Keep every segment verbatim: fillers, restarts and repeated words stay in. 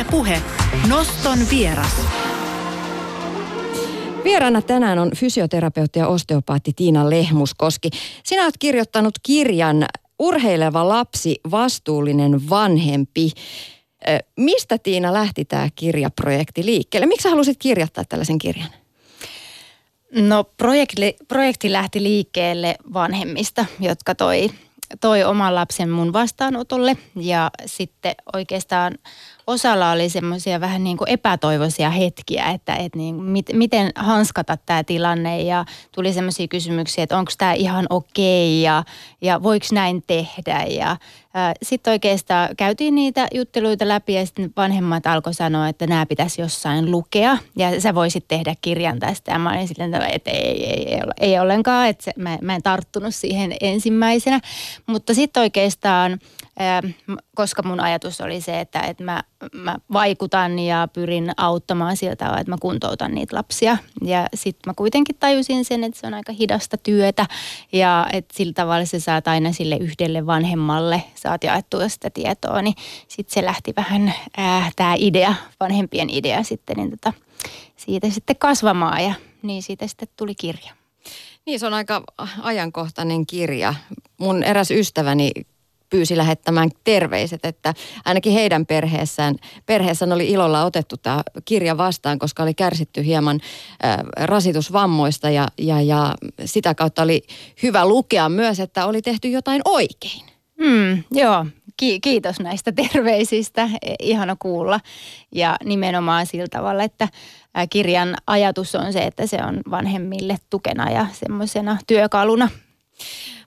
Yle Puhe. Noston vieras. Vieraana tänään on fysioterapeutti ja osteopaatti Tiina Lehmuskoski. Sinä olet kirjoittanut kirjan Urheileva lapsi, vastuullinen vanhempi. Mistä, Tiina, lähti tämä kirjaprojekti liikkeelle? Miksi sä halusit kirjoittaa tällaisen kirjan? No projekti, projekti lähti liikkeelle vanhemmista, jotka toi, toi oman lapsen mun vastaanotolle. Ja sitten oikeastaan osalla oli semmoisia vähän niin kuin epätoivoisia hetkiä, että et niin, mit, miten hanskata tämä tilanne. Ja tuli semmoisia kysymyksiä, että onko tämä ihan okei ja, ja voiko näin tehdä. Ja sitten oikeastaan käytiin niitä jutteluita läpi ja sitten vanhemmat alkoi sanoa, että nämä pitäisi jossain lukea ja sä voisit tehdä kirjan tästä. Ja mä olin silleen, että ei, ei, ei, ei ollenkaan, että se, mä, mä en tarttunut siihen ensimmäisenä. Mutta sitten oikeastaan, koska mun ajatus oli se, että, että mä, mä vaikutan ja pyrin auttamaan sieltä, että mä kuntoutan niitä lapsia. Ja sitten mä kuitenkin tajusin sen, että se on aika hidasta työtä ja että sillä tavalla sä saat aina sille yhdelle vanhemmalle saat jaettua sitä tietoa, niin sitten se lähti vähän äh, tämä idea, vanhempien idea sitten, niin tota, siitä sitten kasvamaan ja niin siitä sitten tuli kirja. Niin, se on aika ajankohtainen kirja. Mun eräs ystäväni pyysi lähettämään terveiset, että ainakin heidän perheessään, perheessään oli ilolla otettu tämä kirja vastaan, koska oli kärsitty hieman äh, rasitusvammoista ja, ja, ja sitä kautta oli hyvä lukea myös, että oli tehty jotain oikein. Mm, joo, Ki- kiitos näistä terveisistä. Ihana kuulla ja nimenomaan sillä tavalla, että kirjan ajatus on se, että se on vanhemmille tukena ja semmoisena työkaluna.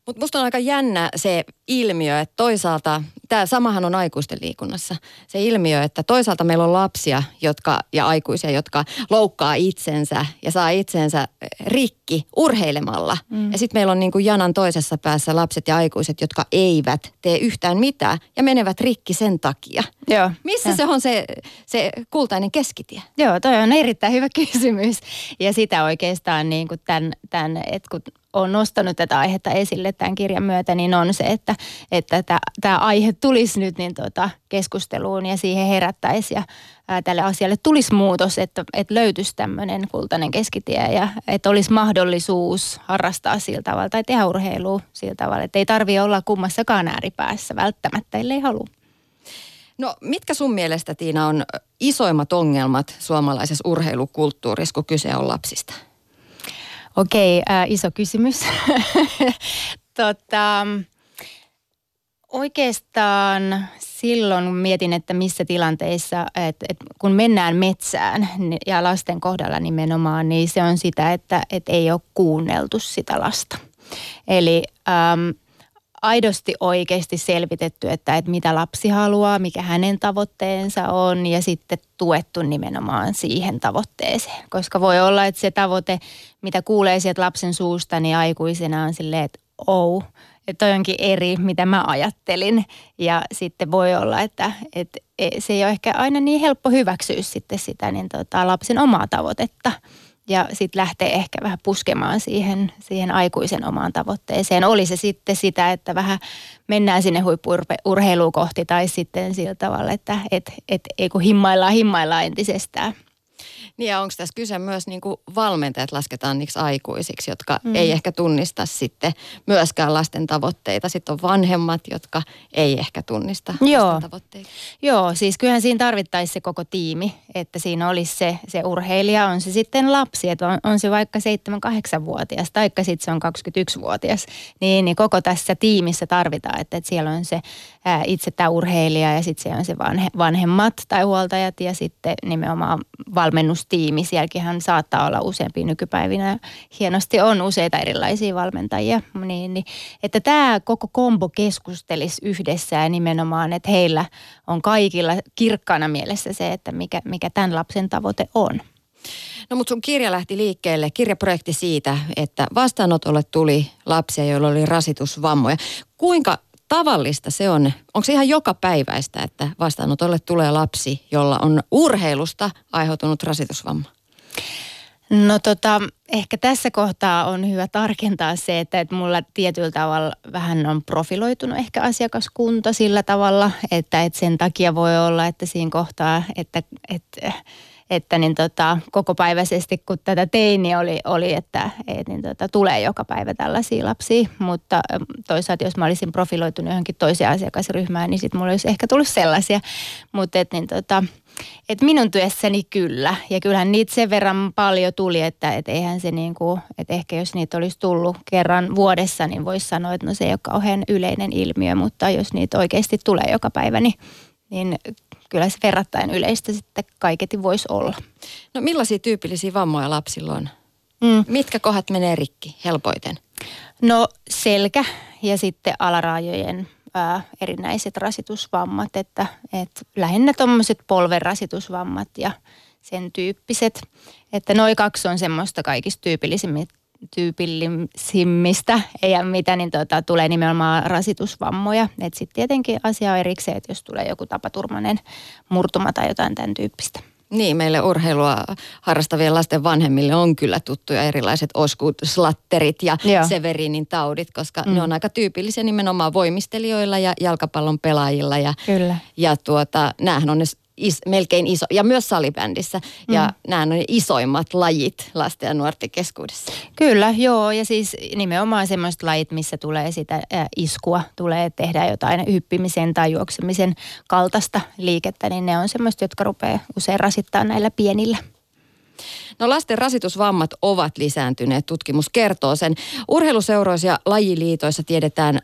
Mutta musta on aika jännä se ilmiö, että toisaalta, tämä samahan on aikuisten liikunnassa, se ilmiö, että toisaalta meillä on lapsia jotka ja aikuisia, jotka loukkaa itsensä ja saa itsensä rikki urheilemalla. Mm. Ja sitten meillä on niinku janan toisessa päässä lapset ja aikuiset, jotka eivät tee yhtään mitään ja menevät rikki sen takia. Joo. Missä ja. se on se, se kultainen keskitie? Joo, toi on erittäin hyvä kysymys. Ja sitä oikeastaan niinku tämän, tämän että kun olen nostanut tätä aihetta esille tämän kirjan myötä, niin on se, että, että tämä aihe tulisi nyt niin tota keskusteluun ja siihen herättäisi ja ää, tälle asialle tulisi muutos, että, että löytyisi tämmöinen kultainen keskitie ja että olisi mahdollisuus harrastaa sillä tavalla tai tehdä urheilua sillä tavalla, että ei tarvitse olla kummassakaan ääripäässä välttämättä, ellei halua. No mitkä sun mielestä, Tiina, on isoimmat ongelmat suomalaisessa urheilukulttuurissa, kun kyse on lapsista? Okei, äh, iso kysymys. tota, oikeastaan silloin mietin, että missä tilanteissa, että, että kun mennään metsään ja lasten kohdalla nimenomaan, niin se on sitä, että, että ei ole kuunneltu sitä lasta. Eli ähm, aidosti oikeasti selvitetty, että, että mitä lapsi haluaa, mikä hänen tavoitteensa on ja sitten tuettu nimenomaan siihen tavoitteeseen. Koska voi olla, että se tavoite, mitä kuulee sieltä lapsen suusta, niin aikuisena on silleen, että ou, että toi onkin eri, mitä mä ajattelin. Ja sitten voi olla, että, että se ei ole ehkä aina niin helppo hyväksyä sitten sitä niin tota, lapsen omaa tavoitetta. Ja sitten lähtee ehkä vähän puskemaan siihen, siihen aikuisen omaan tavoitteeseen. Oli se sitten sitä, että vähän mennään sinne huippu-urheiluun kohti tai sitten sillä tavalla, että et, et, ei kun himmaillaan, himmaillaan entisestään. Niin ja onko tässä kyse myös niin kuin valmentajat lasketaan niiksi aikuisiksi, jotka mm. ei ehkä tunnista sitten myöskään lasten tavoitteita. Sitten on vanhemmat, jotka ei ehkä tunnista Joo. lasten tavoitteita. Joo, siis kyllähän siinä tarvittaisi se koko tiimi, että siinä olisi se, se urheilija, on se sitten lapsi, että on, on se vaikka seitsemän-kahdeksanvuotias tai sitten se on kaksikymmentäyksivuotias. Niin, niin koko tässä tiimissä tarvitaan, että, että siellä on se ää, itse tämä urheilija ja sitten siellä on se vanhe, vanhemmat tai huoltajat ja sitten nimenomaan valmennus. Tiimi. Sielläkinhän saattaa olla useampia nykypäivinä. Hienosti on useita erilaisia valmentajia. Niin, niin, että tämä koko kombo keskustelisi yhdessä ja nimenomaan, että heillä on kaikilla kirkkaana mielessä se, että mikä, mikä tämän lapsen tavoite on. No mutta sun kirja lähti liikkeelle, kirjaprojekti siitä, että vastaanotolle tuli lapsia, joilla oli rasitusvammoja. Kuinka tavallista se on? Onko se ihan joka päiväistä, että vastaanotolle tulee lapsi, jolla on urheilusta aiheutunut rasitusvamma? No tota, ehkä tässä kohtaa on hyvä tarkentaa se, että, että mulla tietyllä tavalla vähän on profiloitunut ehkä asiakaskunta sillä tavalla, että, että sen takia voi olla, että siinä kohtaa, että, että, että niin tota, kokopäiväisesti kun tätä tein, niin oli, oli että et, niin tota, tulee joka päivä tällaisia lapsia, mutta toisaalta jos mä olisin profiloitunut johonkin toiseen asiakasryhmään, niin sitten mulla olisi ehkä tullut sellaisia, mutta että niin tota... Et minun työssäni kyllä, ja kyllähän niitä sen verran paljon tuli, että et eihän se niin kuin, että ehkä jos niitä olisi tullut kerran vuodessa, niin voisi sanoa, että no se ei ole kauhean yleinen ilmiö, mutta jos niitä oikeasti tulee joka päivä, niin, niin kyllä se verrattain yleistä sitten kaiketi voisi olla. No millaisia tyypillisiä vammoja lapsilla on? Mm. Mitkä kohdat menee rikki helpoiten? No selkä ja sitten alaraajojen Ää, erinäiset rasitusvammat, että et lähinnä tuommoiset polven rasitusvammat ja sen tyyppiset. Että noi kaksi on semmoista kaikista tyypillisimmistä, ja mitä niin tota, tulee nimenomaan rasitusvammoja. Että sitten tietenkin asia on erikseen, että jos tulee joku tapaturmainen murtuma tai jotain tämän tyyppistä. Niin, meille urheilua harrastavien lasten vanhemmille on kyllä tuttuja erilaiset oskut, slatterit ja Joo. Severinin taudit, koska mm. ne on aika tyypillisiä nimenomaan voimistelijoilla ja jalkapallon pelaajilla. Ja, kyllä. Ja tuota, näähän on ne is, melkein iso, ja myös salibändissä, mm. ja näähän on ne isoimmat lajit lasten ja nuorten keskuudessa. Kyllä, joo, ja siis nimenomaan semmoiset lajit, missä tulee sitä äh, iskua, tulee tehdä jotain hyppimisen tai juoksemisen kaltaista liikettä, niin ne on semmoiset, jotka rupeaa usein rasittaa näillä pienillä. No lasten rasitusvammat ovat lisääntyneet, tutkimus kertoo sen. Urheiluseuroissa ja lajiliitoissa tiedetään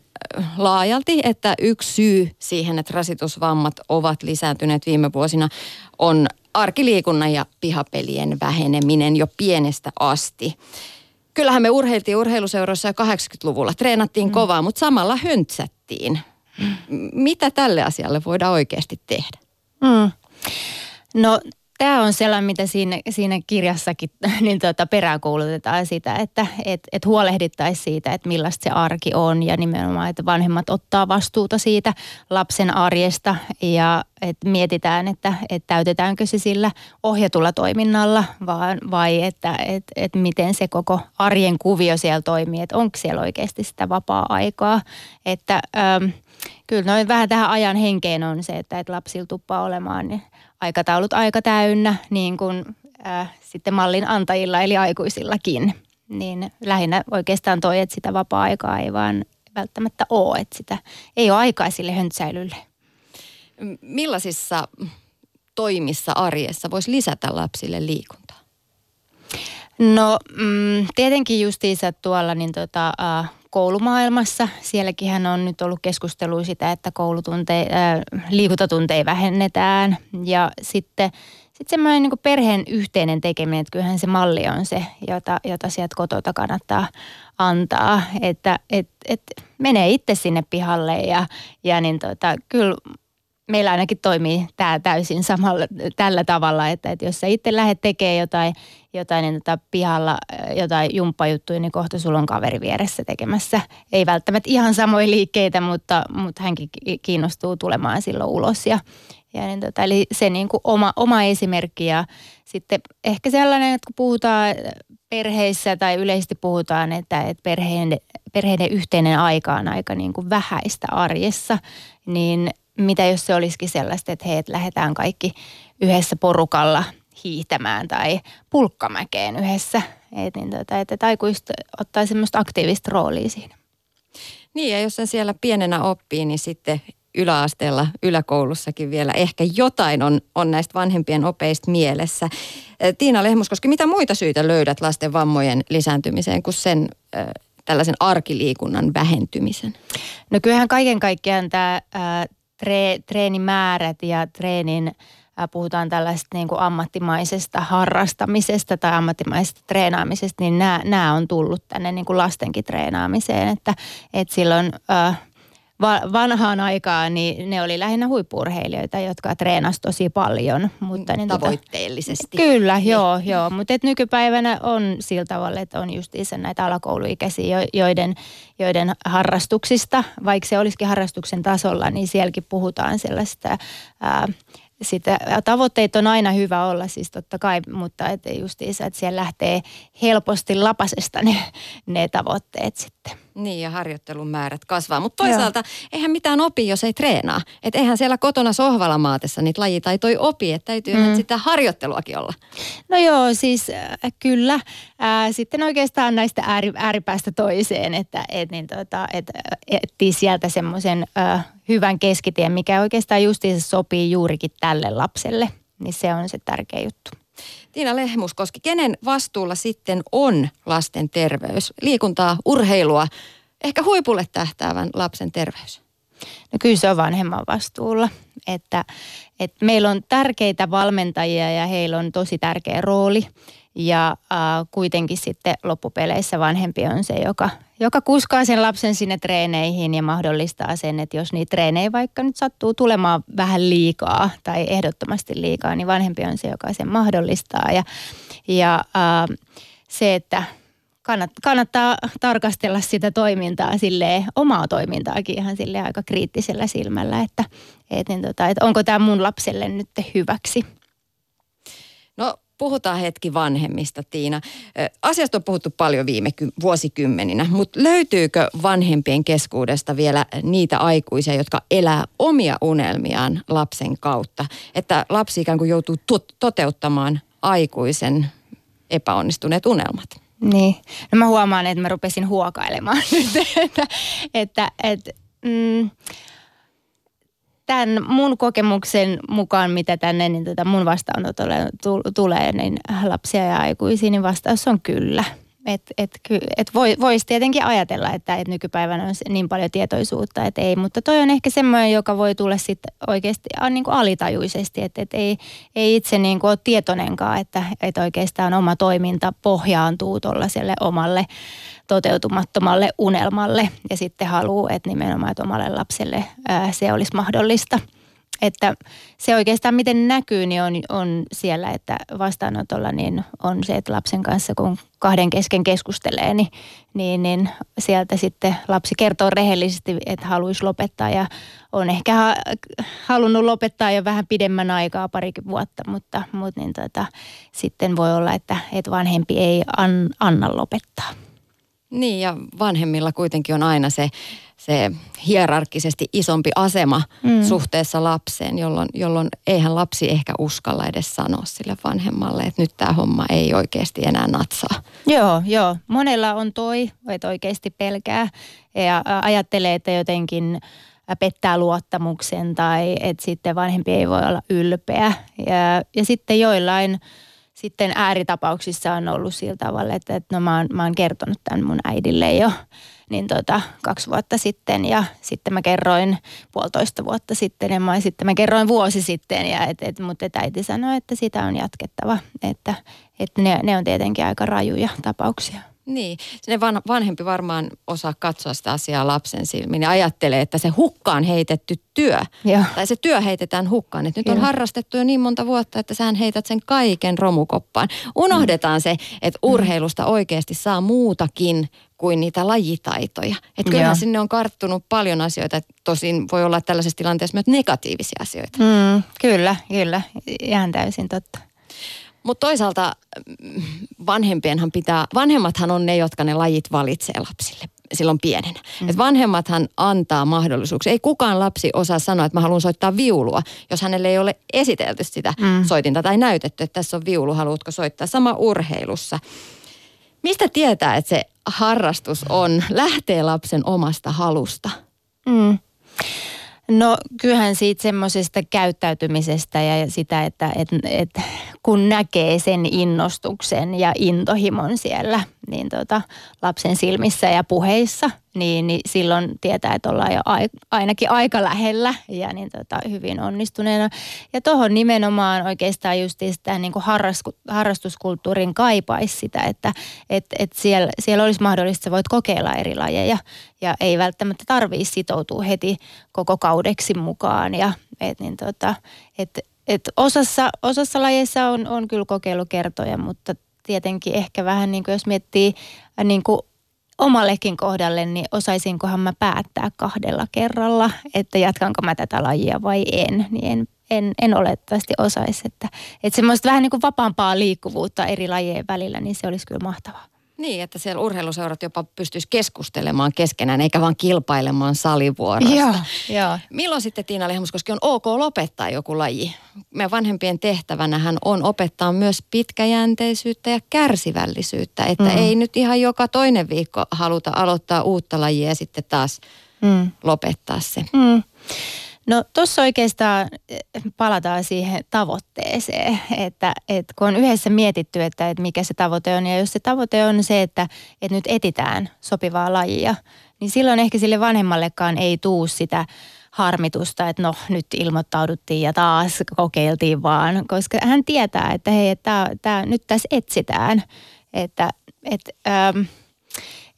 laajalti, että yksi syy siihen, että rasitusvammat ovat lisääntyneet viime vuosina, on arkiliikunnan ja pihapelien väheneminen jo pienestä asti. Kyllähän me urheiltiin urheiluseuroissa jo kahdeksankymmentäluvulla, treenattiin mm. kovaa, mutta samalla höntsättiin. Mm. Mitä tälle asialle voidaan oikeasti tehdä? Mm. No... Tämä on sellainen, mitä siinä, siinä kirjassakin niin tuota, peräänkuulutetaan sitä, että et, et huolehdittaisiin siitä, että millaista se arki on ja nimenomaan, että vanhemmat ottaa vastuuta siitä lapsen arjesta ja et mietitään, että et täytetäänkö se sillä ohjatulla toiminnalla vaan, vai että et, et miten se koko arjen kuvio siellä toimii, että onko siellä oikeasti sitä vapaa-aikaa, että... Äm, Kyllä, noin vähän tähän ajan henkeen on se, että et lapsilla tuppaa olemaan niin aikataulut aika täynnä, niin kuin äh, sitten mallin antajilla eli aikuisillakin. Niin lähinnä oikeastaan toi, että sitä vapaa-aikaa ei vaan välttämättä ole, että sitä ei ole aikaa sille höntsäilylle. Millaisissa toimissa arjessa voisi lisätä lapsille liikuntaa? No mm, tietenkin justiinsa tuolla niin tota... Äh, koulumaailmassa. Sielläkinhän on nyt ollut keskustelua sitä, että koulutunte, äh, liikuntatunteja vähennetään ja sitten sit semmoinen niin kuin perheen yhteinen tekeminen, että kyllähän se malli on se, jota, jota sieltä kotota kannattaa antaa, että et, et menee itse sinne pihalle ja, ja niin tota, kyllä meillä ainakin toimii tämä täysin samalla tällä tavalla, että, että jos sä itse lähdet tekemään jotain, jotain niin tota pihalla, jotain jumppajuttuja, niin kohta sulla on kaveri vieressä tekemässä. Ei välttämättä ihan samoja liikkeitä, mutta, mutta hänkin kiinnostuu tulemaan silloin ulos. Ja, ja niin tota, eli se niin kuin oma, oma esimerkki ja sitten ehkä sellainen, että kun puhutaan perheissä tai yleisesti puhutaan, että, että perheen, perheiden yhteinen aika on aika niin kuin vähäistä arjessa, niin mitä jos se olisikin sellaista, että hei, lähdetään kaikki yhdessä porukalla hiihtämään tai pulkkamäkeen yhdessä. Et niin tota, että aikuista ottaa semmoista aktiivista roolia siinä. Niin ja jos sen siellä pienenä oppii, niin sitten yläasteella, yläkoulussakin vielä ehkä jotain on, on näistä vanhempien opeista mielessä. Tiina Lehmuskoski, mitä muita syitä löydät lasten vammojen lisääntymiseen kuin sen äh, tällaisen arkiliikunnan vähentymisen? No kyllähän kaiken kaikkiaan tämä... Äh, Tre, treenimäärät ja treenin, puhutaan tällaista niin kuin ammattimaisesta harrastamisesta tai ammattimaisesta treenaamisesta, niin nämä, nämä on tullut tänne niin kuin lastenkin treenaamiseen, että, että silloin äh, vanhaan aikaan niin ne oli lähinnä huippu-urheilijoita, jotka treenasivat tosi paljon. Mutta niin tavoitteellisesti. Tota, kyllä, joo, joo. Mutta nykypäivänä on sillä tavalla, että on justiinsa näitä alakouluikäisiä, joiden, joiden harrastuksista, vaikka se olisikin harrastuksen tasolla, niin sielläkin puhutaan sellaista ää, sitä, tavoitteita on aina hyvä olla siis totta kai, mutta et justiinsa, että siellä lähtee helposti lapasesta ne, ne tavoitteet sitten. Niin, ja harjoittelun määrät kasvaa. Mutta toisaalta Joo. eihän mitään opi, jos ei treenaa. Että eihän siellä kotona sohvalla maatessa niitä lajitaitoja opi, että täytyy mm. sitä harjoitteluakin olla. No joo, siis äh, kyllä. Äh, sitten oikeastaan näistä ääri, ääripäästä toiseen, että et, niin, tota, et, etsii sieltä semmoisen äh, hyvän keskitien, mikä oikeastaan justiinsa sopii juurikin tälle lapselle. Niin se on se tärkeä juttu. Tiina Lehmuskoski, kenen vastuulla sitten on lasten terveys, liikuntaa, urheilua, ehkä huipulle tähtäävän lapsen terveys? No kyllä se on vanhemman vastuulla, että, että meillä on tärkeitä valmentajia ja heillä on tosi tärkeä rooli ja äh, kuitenkin sitten loppupeleissä vanhempi on se, joka, joka kuskaa sen lapsen sinne treeneihin ja mahdollistaa sen, että jos niitä treenejä vaikka nyt sattuu tulemaan vähän liikaa tai ehdottomasti liikaa, niin vanhempi on se, joka sen mahdollistaa ja, ja äh, se, että kannattaa tarkastella sitä toimintaa silleen, omaa toimintaakin ihan silleen aika kriittisellä silmällä, että, et, niin tota, että onko tämä mun lapselle nyt hyväksi. No puhutaan hetki vanhemmista, Tiina. Asiasta on puhuttu paljon viime vuosikymmeninä, mutta löytyykö vanhempien keskuudesta vielä niitä aikuisia, jotka elää omia unelmiaan lapsen kautta? Että lapsi ikään kuin joutuu tot- toteuttamaan aikuisen epäonnistuneet unelmat. Niin. No mä huomaan, että mä rupesin huokailemaan nyt, että, että, että mm, tämän mun kokemuksen mukaan, mitä tänne niin tätä mun vastaanotolle tulee, niin lapsia ja aikuisia, niin vastaus on kyllä. Että et, et voisi tietenkin ajatella, että et nykypäivänä on niin paljon tietoisuutta, että ei, mutta toi on ehkä semmoinen, joka voi tulla sitten oikeasti niin kuin alitajuisesti, että et ei, ei itse niin kuin ole tietoinenkaan, että et oikeastaan oma toiminta pohjaantuu tuollaiselle omalle toteutumattomalle unelmalle ja sitten haluaa, että nimenomaan että omalle lapselle ää, se olisi mahdollista. Että se oikeastaan miten näkyy, niin on, on siellä, että vastaanotolla niin on se, että lapsen kanssa kun kahden kesken keskustelee, niin, niin, niin sieltä sitten lapsi kertoo rehellisesti, että haluaisi lopettaa ja on ehkä ha- halunnut lopettaa jo vähän pidemmän aikaa, parikin vuotta, mutta, mutta niin tota, sitten voi olla, että, että vanhempi ei an, anna lopettaa. Niin ja vanhemmilla kuitenkin on aina se, se hierarkkisesti isompi asema mm. suhteessa lapseen, jolloin, jolloin eihän lapsi ehkä uskalla edes sanoa sille vanhemmalle, että nyt tämä homma ei oikeasti enää natsaa. Joo, joo. Monella on toi, että oikeasti pelkää ja ajattelee, että jotenkin pettää luottamuksen tai että sitten vanhempi ei voi olla ylpeä ja, ja sitten joillain... Sitten ääritapauksissa on ollut sillä tavalla, että, että no mä oon, mä oon kertonut tämän mun äidille jo niin tota, kaksi vuotta sitten ja sitten mä kerroin puolitoista vuotta sitten ja mä, sitten mä kerroin vuosi sitten. Ja et, et, mutta et äiti sanoi, että sitä on jatkettava, että et ne, ne on tietenkin aika rajuja tapauksia. Niin, sinne vanhempi varmaan osaa katsoa sitä asiaa lapsen silmin ja ajattelee, että se hukkaan heitetty työ, Joo. tai se työ heitetään hukkaan. Että nyt Joo. on harrastettu jo niin monta vuotta, että sähän heität sen kaiken romukoppaan. Unohdetaan mm. se, että urheilusta oikeasti saa muutakin kuin niitä lajitaitoja. Että kyllähän Joo. sinne on karttunut paljon asioita, tosin voi olla tällaisessa tilanteessa myös negatiivisia asioita. Mm, kyllä, kyllä, ihan täysin totta. Mutta toisaalta vanhempienhan pitää, vanhemmathan on ne, jotka ne lajit valitsee lapsille silloin pienenä. Mm. Et vanhemmathan antaa mahdollisuuksia. Ei kukaan lapsi osaa sanoa, että mä haluan soittaa viulua, jos hänelle ei ole esitelty sitä mm. soitinta tai näytetty, että tässä on viulu, haluatko soittaa. Sama urheilussa. Mistä tietää, että se harrastus on, lähtee lapsen omasta halusta? Mm. No kyllähän siitä semmoisesta käyttäytymisestä ja sitä, että et, et, kun näkee sen innostuksen ja intohimon siellä niin tota, lapsen silmissä ja puheissa, niin, niin silloin tietää, että ollaan jo ai, ainakin aika lähellä ja niin tota, hyvin onnistuneena. Ja tuohon nimenomaan oikeastaan just sitä niin kuin harrastuskulttuurin kaipaisi sitä, että et, et siellä, siellä olisi mahdollista, että voit kokeilla eri lajeja ja ei välttämättä tarvitse sitoutua heti koko kaudeksi mukaan ja että niin tota, et, et osassa, osassa lajeissa on, on kyllä kokeilukertoja, mutta tietenkin ehkä vähän niin kuin jos miettii niin kuin omallekin kohdalle, niin osaisinkohan mä päättää kahdella kerralla, että jatkanko mä tätä lajia vai en, niin en, en, en olettavasti osaisi. Että, että semmoista vähän niin kuin vapaampaa liikkuvuutta eri lajien välillä, niin se olisi kyllä mahtavaa. Niin, että siellä urheiluseurat jopa pystyisi keskustelemaan keskenään, eikä vaan kilpailemaan salivuorosta. Joo, joo. Milloin sitten, Tiina Lehmuskoski, on ok lopettaa joku laji? Meidän vanhempien tehtävänähän on opettaa myös pitkäjänteisyyttä ja kärsivällisyyttä. Että mm. ei nyt ihan joka toinen viikko haluta aloittaa uutta lajia ja sitten taas mm. lopettaa se. Mm. No tuossa oikeastaan palataan siihen tavoitteeseen, että, että kun on yhdessä mietitty, että, että mikä se tavoite on. Ja jos se tavoite on se, että, että nyt etsitään sopivaa lajia, niin silloin ehkä sille vanhemmallekaan ei tuu sitä harmitusta, että no nyt ilmoittauduttiin ja taas kokeiltiin vaan. Koska hän tietää, että hei, tää, tää, nyt tässä etsitään, että... Et, ähm,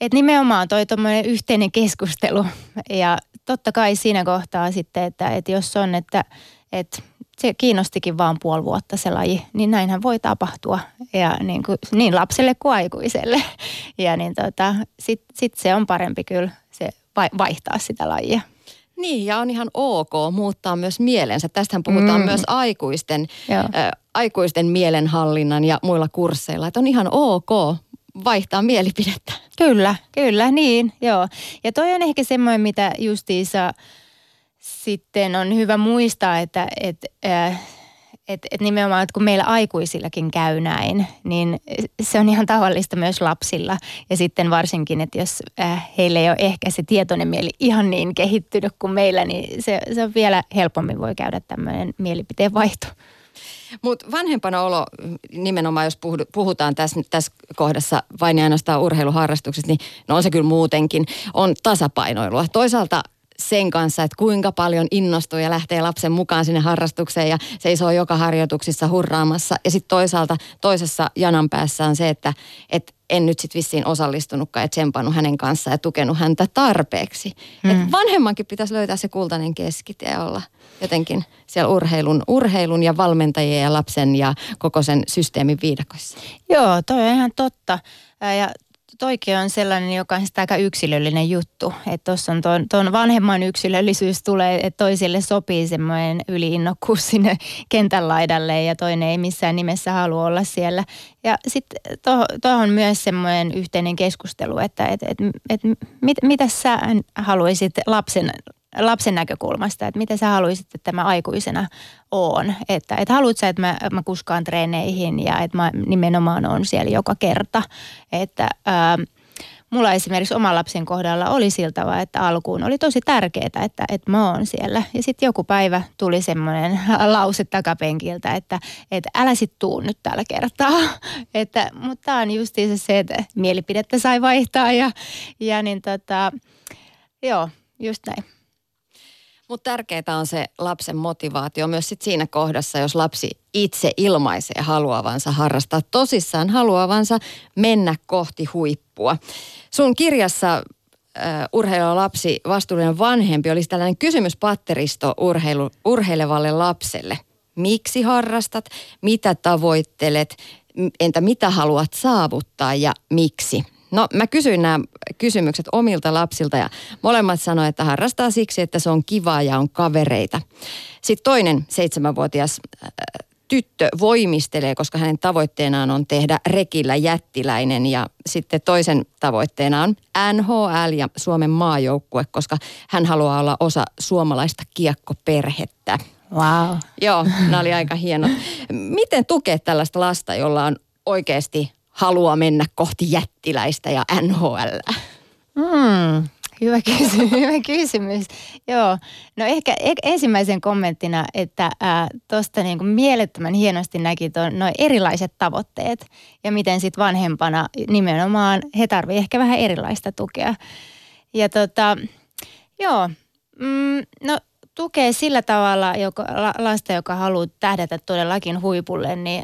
Että nimenomaan toi tuommoinen yhteinen keskustelu ja totta kai siinä kohtaa sitten, että, että jos on, että, että se kiinnostikin vaan puoli vuotta se laji, niin näinhän voi tapahtua ja niin, kuin, niin lapselle kuin aikuiselle. Ja niin tota, sit, sit se on parempi kyllä se vaihtaa sitä lajia. Niin, ja on ihan ok muuttaa myös mielensä. Tästähän puhutaan mm. myös aikuisten, ä, aikuisten mielenhallinnan ja muilla kursseilla, että on ihan ok vaihtaa mielipidettä. Kyllä, kyllä, niin, joo. Ja toi on ehkä semmoinen, mitä justiinsa sitten on hyvä muistaa, että et, äh, et, et nimenomaan, että kun meillä aikuisillakin käy näin, niin se on ihan tavallista myös lapsilla. Ja sitten varsinkin, että jos äh, heillä ei ole ehkä se tietoinen mieli ihan niin kehittynyt kuin meillä, niin se, se on vielä helpommin voi käydä tämmöinen mielipiteen vaihto. Mutta vanhempana olo, nimenomaan jos puhutaan tässä, tässä kohdassa vain ja ainoastaan urheiluharrastuksesta, niin no on se kyllä muutenkin, on tasapainoilua. Toisaalta sen kanssa, että kuinka paljon innostuu ja lähtee lapsen mukaan sinne harrastukseen ja seisoo joka harjoituksissa hurraamassa. Ja sitten toisaalta toisessa janan päässä on se, että et en nyt sitten vissiin osallistunutkaan ja tsempannut hänen kanssaan ja tukenut häntä tarpeeksi. Mm. Et vanhemmankin pitäisi löytää se kultainen keskitie ja olla jotenkin siellä urheilun, urheilun ja valmentajien ja lapsen ja koko sen systeemin viidakossa. Joo, toi on ihan totta. Ja toikin on sellainen, joka on aika yksilöllinen juttu. Että tuossa on tuon, tuon vanhemman yksilöllisyys tulee, että toisille sopii semmoinen yliinnokkuus sinne kentän laidalle ja toinen ei missään nimessä halua olla siellä. Ja sitten tuohon myös semmoinen yhteinen keskustelu, että et, et, et, mit, mitä sä haluaisit lapsen... lapsen näkökulmasta, että mitä sä haluaisit, että mä aikuisena oon. Että et haluut sä, että mä, mä kuskaan treeneihin ja että mä nimenomaan oon siellä joka kerta. Että ää, mulla esimerkiksi oman lapsen kohdalla oli siltä, että alkuun oli tosi tärkeää, että, että mä oon siellä. Ja sitten joku päivä tuli semmoinen lause takapenkiltä, että, että älä sit tuu nyt tällä kertaa. Että, mutta tää on justiinsa se, että mielipidettä sai vaihtaa ja, ja niin tota, joo, just näin. Mutta tärkeää on se lapsen motivaatio myös sit siinä kohdassa, jos lapsi itse ilmaisee haluavansa harrastaa tosissaan, haluavansa mennä kohti huippua. Sun kirjassa uh, Urheileva lapsi, vastuullinen vanhempi olisi tällainen kysymyspatteristo urheilu, urheilevalle lapselle. Miksi harrastat? Mitä tavoittelet? Entä mitä haluat saavuttaa ja miksi? No mä kysyin nämä kysymykset omilta lapsilta ja molemmat sanoivat, että harrastaa siksi, että se on kivaa ja on kavereita. Sitten toinen seitsemänvuotias tyttö voimistelee, koska hänen tavoitteenaan on tehdä rekillä jättiläinen ja sitten toisen tavoitteena on N H L ja Suomen maajoukkue, koska hän haluaa olla osa suomalaista kiekkoperhettä. Wow. Joo, nämä oli aika hienot. Miten tukea tällaista lasta, jolla on oikeasti haluaa mennä kohti jättiläistä ja N H L? Mm, hyvä kysymys, hyvä kysymys. Joo. No ehkä ensimmäisen kommenttina, että tuosta niinku mielettömän hienosti näki tuon nuo erilaiset tavoitteet ja miten sitten vanhempana nimenomaan he tarvii ehkä vähän erilaista tukea. Ja tota, joo, mm, no tukee sillä tavalla joka, lasta, joka haluaa tähdätä todellakin huipulle, niin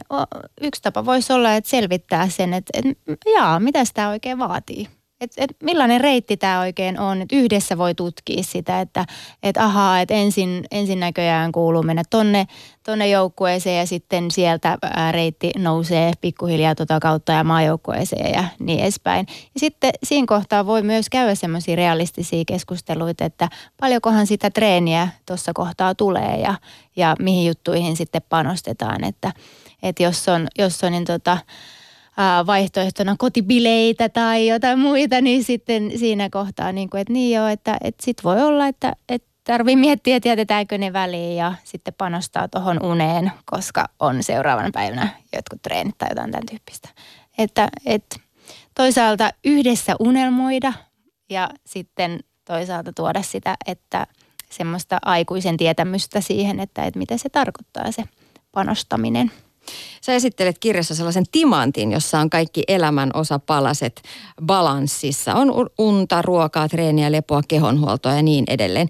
yksi tapa voisi olla, että selvittää sen, että, että jaa, mitä sitä oikein vaatii. Että et millainen reitti tämä oikein on, että yhdessä voi tutkia sitä, että et ahaa, että ensin, ensin näköjään kuuluu mennä tonne, tonne joukkueeseen ja sitten sieltä reitti nousee pikkuhiljaa tota kautta ja maajoukkueeseen ja niin edespäin. Ja sitten siinä kohtaa voi myös käydä semmoisia realistisia keskusteluita, että paljonkohan sitä treeniä tuossa kohtaa tulee ja, ja mihin juttuihin sitten panostetaan, että et jos on, jos on niin tota... vaihtoehtona kotibileitä tai jotain muita, niin sitten siinä kohtaa, niin kuin, että niin joo, että, että sitten voi olla, että, että tarvii miettiä, että jätetäänkö ne väliin ja sitten panostaa tuohon uneen, koska on seuraavana päivänä jotkut treenit tai jotain tämän tyyppistä. Että, että toisaalta yhdessä unelmoida ja sitten toisaalta tuoda sitä, että semmoista aikuisen tietämystä siihen, että, että mitä se tarkoittaa se panostaminen. Sä esittelet kirjassa sellaisen timantin, jossa on kaikki elämän osapalaset balanssissa. On unta, ruokaa, treeniä, lepoa, kehonhuoltoa ja niin edelleen.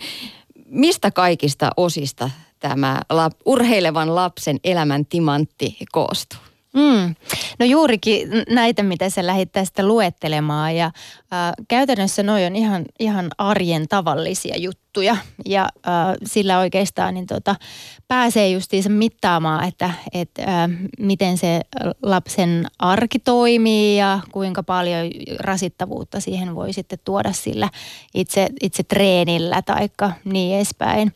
Mistä kaikista osista tämä lap, urheilevan lapsen elämän timantti koostuu? Mm. No juurikin näitä, mitä sä lähdit tästä luettelemaan ja äh, käytännössä noi on ihan, ihan arjen tavallisia juttuja ja äh, sillä oikeastaan niin tota, pääsee justiinsa mittaamaan, että et, äh, miten se lapsen arki toimii ja kuinka paljon rasittavuutta siihen voi sitten tuoda sillä itse, itse treenillä taikka niin edespäin.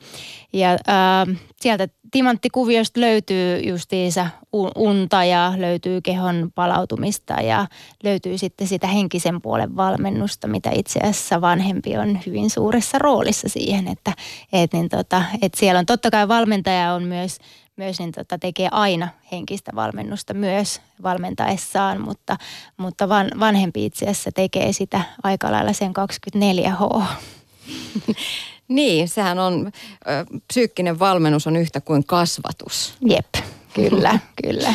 Ja äh, sieltä timanttikuviosta löytyy justiinsa unta ja löytyy kehon palautumista ja löytyy sitten sitä henkisen puolen valmennusta, mitä itse asiassa vanhempi on hyvin suuressa roolissa siihen, että et niin tota, et siellä on totta kai valmentaja on myös, myös niin tota, tekee aina henkistä valmennusta myös valmentaessaan, mutta, mutta van, vanhempi itse asiassa tekee sitä aika lailla sen kaksikymmentäneljä tuntia. Niin, sehän on, ö, psyykkinen valmennus on yhtä kuin kasvatus. Jep, kyllä, kyllä.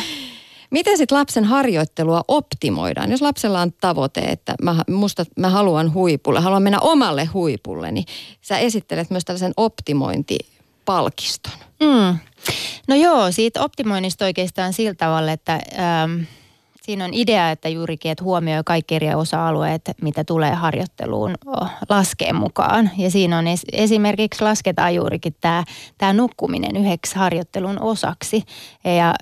Miten sitten lapsen harjoittelua optimoidaan? Jos lapsella on tavoite, että mä, musta, mä haluan huipulle, haluan mennä omalle huipulle, niin sä esittelet myös tällaisen optimointipalkiston. Mm. No joo, siitä optimoinnista oikeastaan sillä tavalla, että... Ähm, Siinä on idea, että juurikin, että huomioi kaikki eri osa-alueet, mitä tulee harjoitteluun laskeen mukaan. Ja siinä on esimerkiksi lasketaan juurikin tämä, tämä nukkuminen yhdeksi harjoittelun osaksi. Ja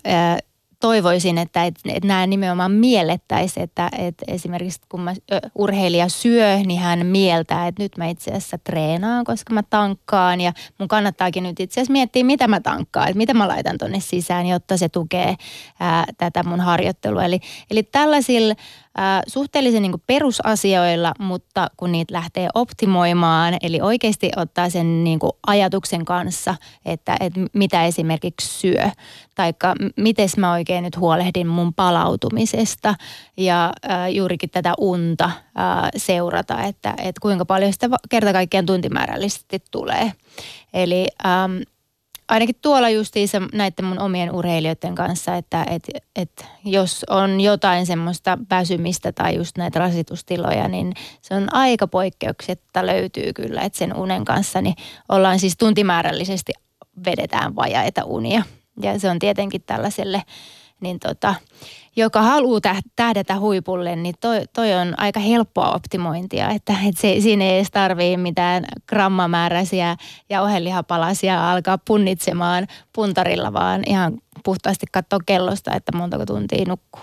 toivoisin, että, että, että nämä nimenomaan miellettäisiin, että, että esimerkiksi kun mä, ö, urheilija syö, niin hän mieltää, että nyt mä itse asiassa treenaan, koska mä tankkaan ja mun kannattaakin nyt itse asiassa miettiä, mitä mä tankkaan, että mitä mä laitan tonne sisään, jotta se tukee ää, tätä mun harjoittelua. Eli, eli tällaisilla ää, suhteellisen niin kuin perusasioilla, mutta kun niitä lähtee optimoimaan, eli oikeasti ottaa sen niin kuin ajatuksen kanssa, että, että mitä esimerkiksi syö, taikka mites mä oikein nyt huolehdin mun palautumisesta ja äh, juurikin tätä unta äh, seurata, että et kuinka paljon sitä kerta kaikkiaan tuntimäärällisesti tulee. Eli ähm, ainakin tuolla justiinsa näiden mun omien urheilijoiden kanssa, että et, et jos on jotain semmoista väsymistä tai just näitä rasitustiloja, niin se on aika poikkeuksetta löytyy kyllä, että sen unen kanssa niin ollaan siis tuntimäärällisesti vedetään vajaita unia. Ja se on tietenkin tällaiselle, niin tota, joka haluaa tähdätä huipulle, niin toi, toi on aika helppoa optimointia. Että et se, siinä ei edes tarvitse mitään grammamääräisiä ja ohelihapalasia alkaa punnitsemaan puntarilla, vaan ihan puhtaasti katsoa kellosta, että montako tuntia nukkuu.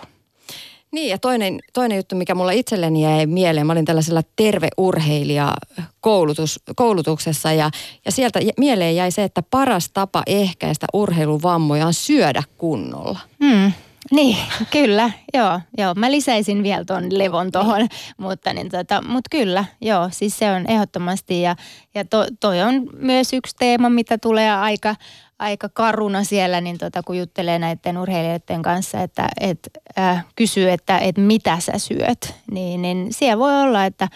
Niin ja toinen, toinen juttu, mikä mulla itselleni jäi mieleen, mä olin tällaisella terveurheilija-koulutuksessa ja, ja sieltä mieleen jäi se, että paras tapa ehkäistä urheiluvammoja on syödä kunnolla. Hmm. Niin, kyllä, joo, joo. Mä lisäisin vielä ton levon tohon, mutta niin tota, mut kyllä, joo, siis se on ehdottomasti ja, ja to, toi on myös yksi teema, mitä tulee aika... aika karuna siellä, niin tota, kun juttelee näiden urheilijoiden kanssa, että et, äh, kysyy, että et mitä sä syöt, niin, niin siellä voi olla, että äh,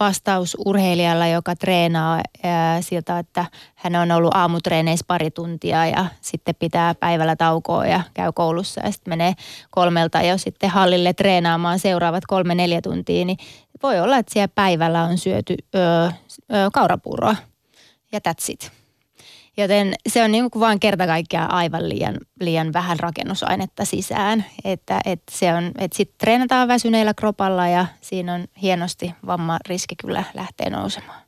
vastaus urheilijalla, joka treenaa äh, siltä, että hän on ollut aamutreeneissä pari tuntia ja sitten pitää päivällä taukoa ja käy koulussa ja sitten menee kolmelta jo sitten hallille treenaamaan seuraavat kolme neljä tuntia, niin voi olla, että siellä päivällä on syöty ö, ö, kaurapuuroa ja that's it. Joten se on niin kuin vaan kerta kaikkiaan aivan liian, liian vähän rakennusainetta sisään. Että, että se on, että sitten treenataan väsyneillä kropalla ja siinä on hienosti vammariski kyllä lähtee nousemaan.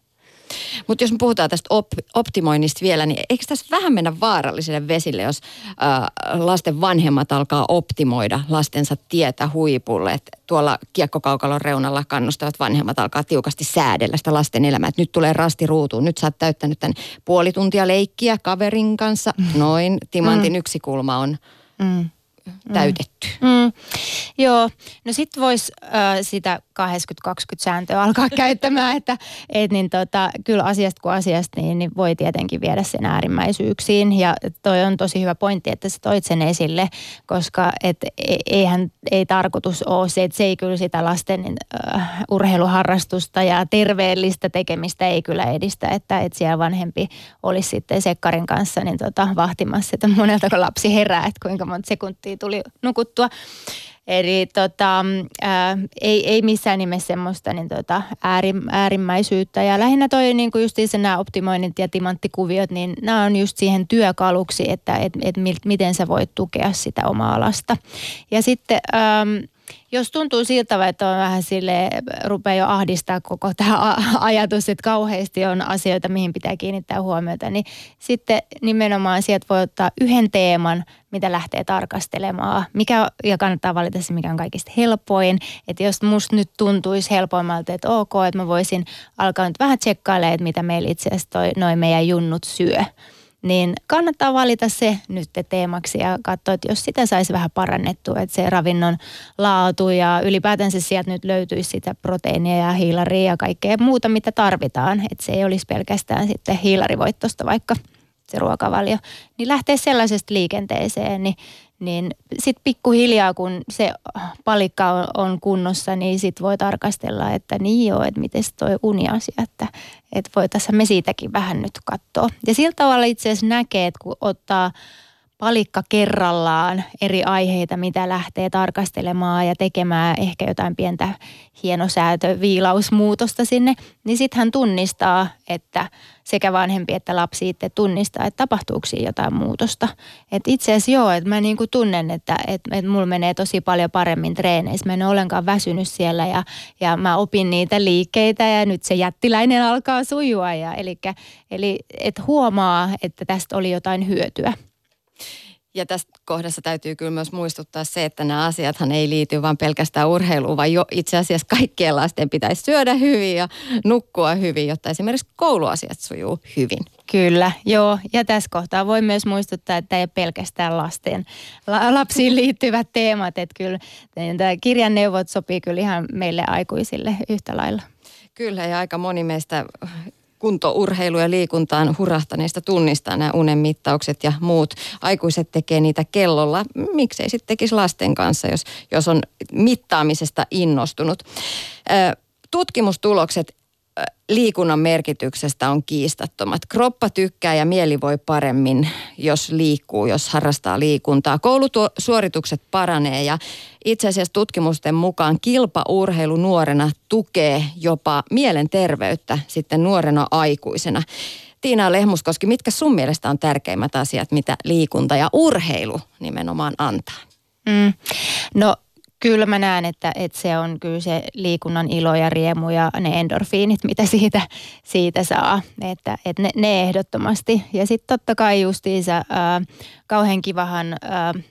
Mutta jos me puhutaan tästä op- optimoinnista vielä, niin eikö tässä vähän mennä vaaralliselle vesille, jos ää, lasten vanhemmat alkaa optimoida lastensa tietä huipulle? Että tuolla kiekkokaukalon reunalla kannustavat vanhemmat alkaa tiukasti säädellä sitä lasten elämää. Että nyt tulee rasti ruutuun, nyt sä oot täyttänyt tämän puoli tuntia leikkiä kaverin kanssa. Noin, timantin mm. yksi kulma on mm. täytetty. Mm. Mm. Joo, no sit vois äh, sitä kahdeksankymmentä kaksikymmentä sääntöä alkaa käyttämään, että et niin tota, kyllä asiasta kuin asiasta niin, niin voi tietenkin viedä sen äärimmäisyyksiin ja toi on tosi hyvä pointti, että sä toit sen esille, koska et eihän, ei tarkoitus ole se, että se ei kyllä sitä lasten äh, urheiluharrastusta ja terveellistä tekemistä ei kyllä edistä, että et siellä vanhempi olisi sitten sekkarin kanssa niin tota, vahtimassa, että monelta kun lapsi herää, että kuinka monta sekuntia tuli nukuttua. Eli tota, ää, ei, ei missään nimessä semmoista niin tota, ääri, äärimmäisyyttä. Ja lähinnä toi niin kuin justiinsa nämä optimoinnit ja timanttikuviot, niin nämä on just siihen työkaluksi, että et, et, miten sä voit tukea sitä omaa lasta. Ja sitten äm, jos tuntuu siltä, että on vähän silleen, rupeaa jo ahdistaa koko tämä ajatus, että kauheasti on asioita, mihin pitää kiinnittää huomiota, niin sitten nimenomaan sieltä voi ottaa yhden teeman, mitä lähtee tarkastelemaan. Mikä, ja kannattaa valita se, mikä on kaikista helpoin. Että jos musta nyt tuntuisi helpoimmalta, että ok, että mä voisin alkaa nyt vähän tsekkailemaan, että mitä meillä itse asiassa toi, noi meidän junnut syö. Niin kannattaa valita se nyt teemaksi ja katsoa, että jos sitä saisi vähän parannettua, että se ravinnon laatu ja ylipäätänsä sieltä nyt löytyisi sitä proteiinia ja hiilaria ja kaikkea muuta, mitä tarvitaan. Että se ei olisi pelkästään sitten hiilarivoittosta vaikka se ruokavalio. Niin lähtee sellaisesta liikenteeseen, niin, niin sitten pikkuhiljaa kun se palikka on, on kunnossa, niin sitten voi tarkastella, että niin joo, että miten se toi uniasia, että et voitaisiin me siitäkin vähän nyt katsoa. Ja sillä tavalla itse asiassa näkee, että kun ottaa palikka kerrallaan eri aiheita, mitä lähtee tarkastelemaan ja tekemään ehkä jotain pientä hienosäätöviilausmuutosta sinne, niin sitten hän tunnistaa, että sekä vanhempi että lapsi itse tunnistaa, että tapahtuuko siinä jotain muutosta. Että itse asiassa joo, että mä niin kuin tunnen, että, että, että mulla menee tosi paljon paremmin treeneissä. Mä en ole ollenkaan väsynyt siellä ja, ja mä opin niitä liikkeitä ja nyt se jättiläinen alkaa sujua. Ja, elikkä, eli että huomaa, että tästä oli jotain hyötyä. Ja tässä kohdassa täytyy kyllä myös muistuttaa se, että nämä asiathan ei liity vaan pelkästään urheiluun, vaan jo itse asiassa kaikkien lasten pitäisi syödä hyvin ja nukkua hyvin, jotta esimerkiksi kouluasiat sujuu hyvin. Kyllä, joo. Ja tässä kohtaa voi myös muistuttaa, että ei pelkästään lasten, lapsiin liittyvät teemat, että kyllä tämä kirjanneuvot sopii kyllä ihan meille aikuisille yhtä lailla. Kyllä, ja aika moni meistä kuntourheilu ja liikuntaan hurahtaneista tunnistaa nämä unenmittaukset ja muut. Aikuiset tekee niitä kellolla. Miksei sitten tekisi lasten kanssa, jos, jos on mittaamisesta innostunut. Tutkimustulokset liikunnan merkityksestä on kiistattomat. Kroppa tykkää ja mieli voi paremmin, jos liikkuu, jos harrastaa liikuntaa. Koulusuoritukset paranee ja itse asiassa tutkimusten mukaan kilpaurheilu nuorena tukee jopa mielenterveyttä sitten nuorena aikuisena. Tiina Lehmuskoski, mitkä sun mielestä on tärkeimmät asiat, mitä liikunta ja urheilu nimenomaan antaa? Mm. No kyllä mä näen, että, että se on kyllä se liikunnan ilo ja riemu ja ne endorfiinit, mitä siitä, siitä saa. Että, että ne, ne ehdottomasti. Ja sitten totta kai justiinsa äh, kauhean kivahan äh,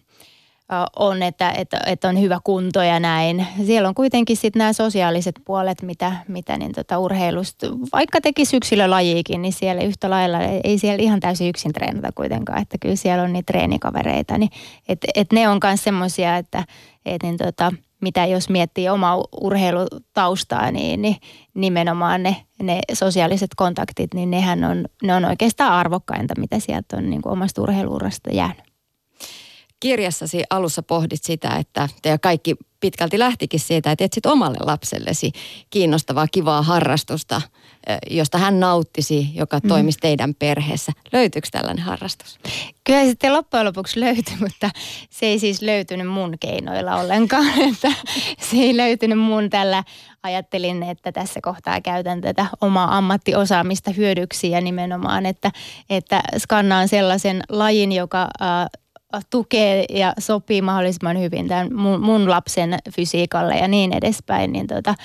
on, että, että, että on hyvä kunto ja näin. Siellä on kuitenkin sitten nämä sosiaaliset puolet, mitä, mitä niin tota urheilusta, vaikka tekisi yksilölajiikin, niin siellä yhtä lailla ei siellä ihan täysin yksin treenata kuitenkaan, että kyllä siellä on niitä treenikavereita, niin että et ne on myös semmoisia, että et niin tota, mitä jos miettii omaa urheilutaustaa, niin, niin nimenomaan ne, ne sosiaaliset kontaktit, niin nehän on, ne on oikeastaan arvokkainta, mitä sieltä on niin kuin omasta urheiluurasta jäänyt. Kirjassasi alussa pohdit sitä, että te kaikki pitkälti lähtikin siitä, että etsit omalle lapsellesi kiinnostavaa, kivaa harrastusta, josta hän nauttisi, joka toimisi mm. teidän perheessä. Löytyykö tällainen harrastus? Kyllä sitten loppujen lopuksi löytyi, mutta se ei siis löytynyt mun keinoilla ollenkaan. Että se ei löytynyt mun tällä ajattelin, että tässä kohtaa käytän tätä omaa ammattiosaamista hyödyksi ja nimenomaan, että, että skannaan sellaisen lajin, joka äh, tukee ja sopii mahdollisimman hyvin tämän mun, mun lapsen fysiikalle ja niin edespäin, niin, tota,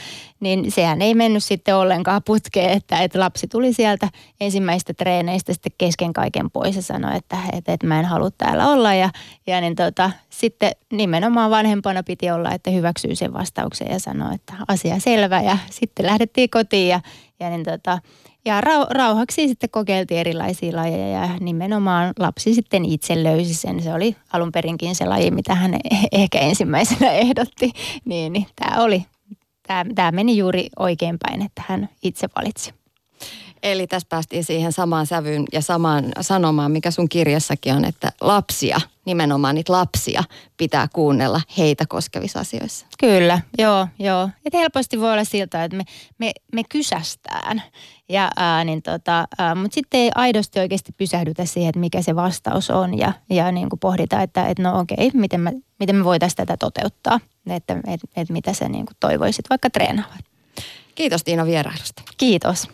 niin sehän ei mennyt sitten ollenkaan putkeen, että, että lapsi tuli sieltä ensimmäistä treeneistä sitten kesken kaiken pois ja sanoi, että, että, että mä en halua täällä olla ja, ja niin tota, sitten nimenomaan vanhempana piti olla, että hyväksyy sen vastauksen ja sanoi, että asia selvä ja sitten lähdettiin kotiin ja, ja niin tota, ja rauhaksi sitten kokeiltiin erilaisia lajeja ja nimenomaan lapsi sitten itse löysi sen. Se oli alun perinkin se laji, mitä hän ehkä ensimmäisenä ehdotti. Niin, niin tämä oli, tämä, tämä meni juuri oikein päin, että hän itse valitsi. Eli tässä päästiin siihen samaan sävyyn ja samaan sanomaan, mikä sun kirjassakin on, että lapsia, nimenomaan niitä lapsia pitää kuunnella heitä koskevissa asioissa. Kyllä, joo, joo. Että helposti voi olla siltä, että me, me, me kysästään, ja, ää, niin tota, ää, mutta sitten ei aidosti oikeasti pysähdytä siihen, että mikä se vastaus on ja, ja niin kuin pohditaan, että et no okei, miten me, miten me voitaisiin tätä toteuttaa, että et, et mitä sä niin kuin toivoisit vaikka treenaavat. Kiitos Tiina vierailusta. Kiitos.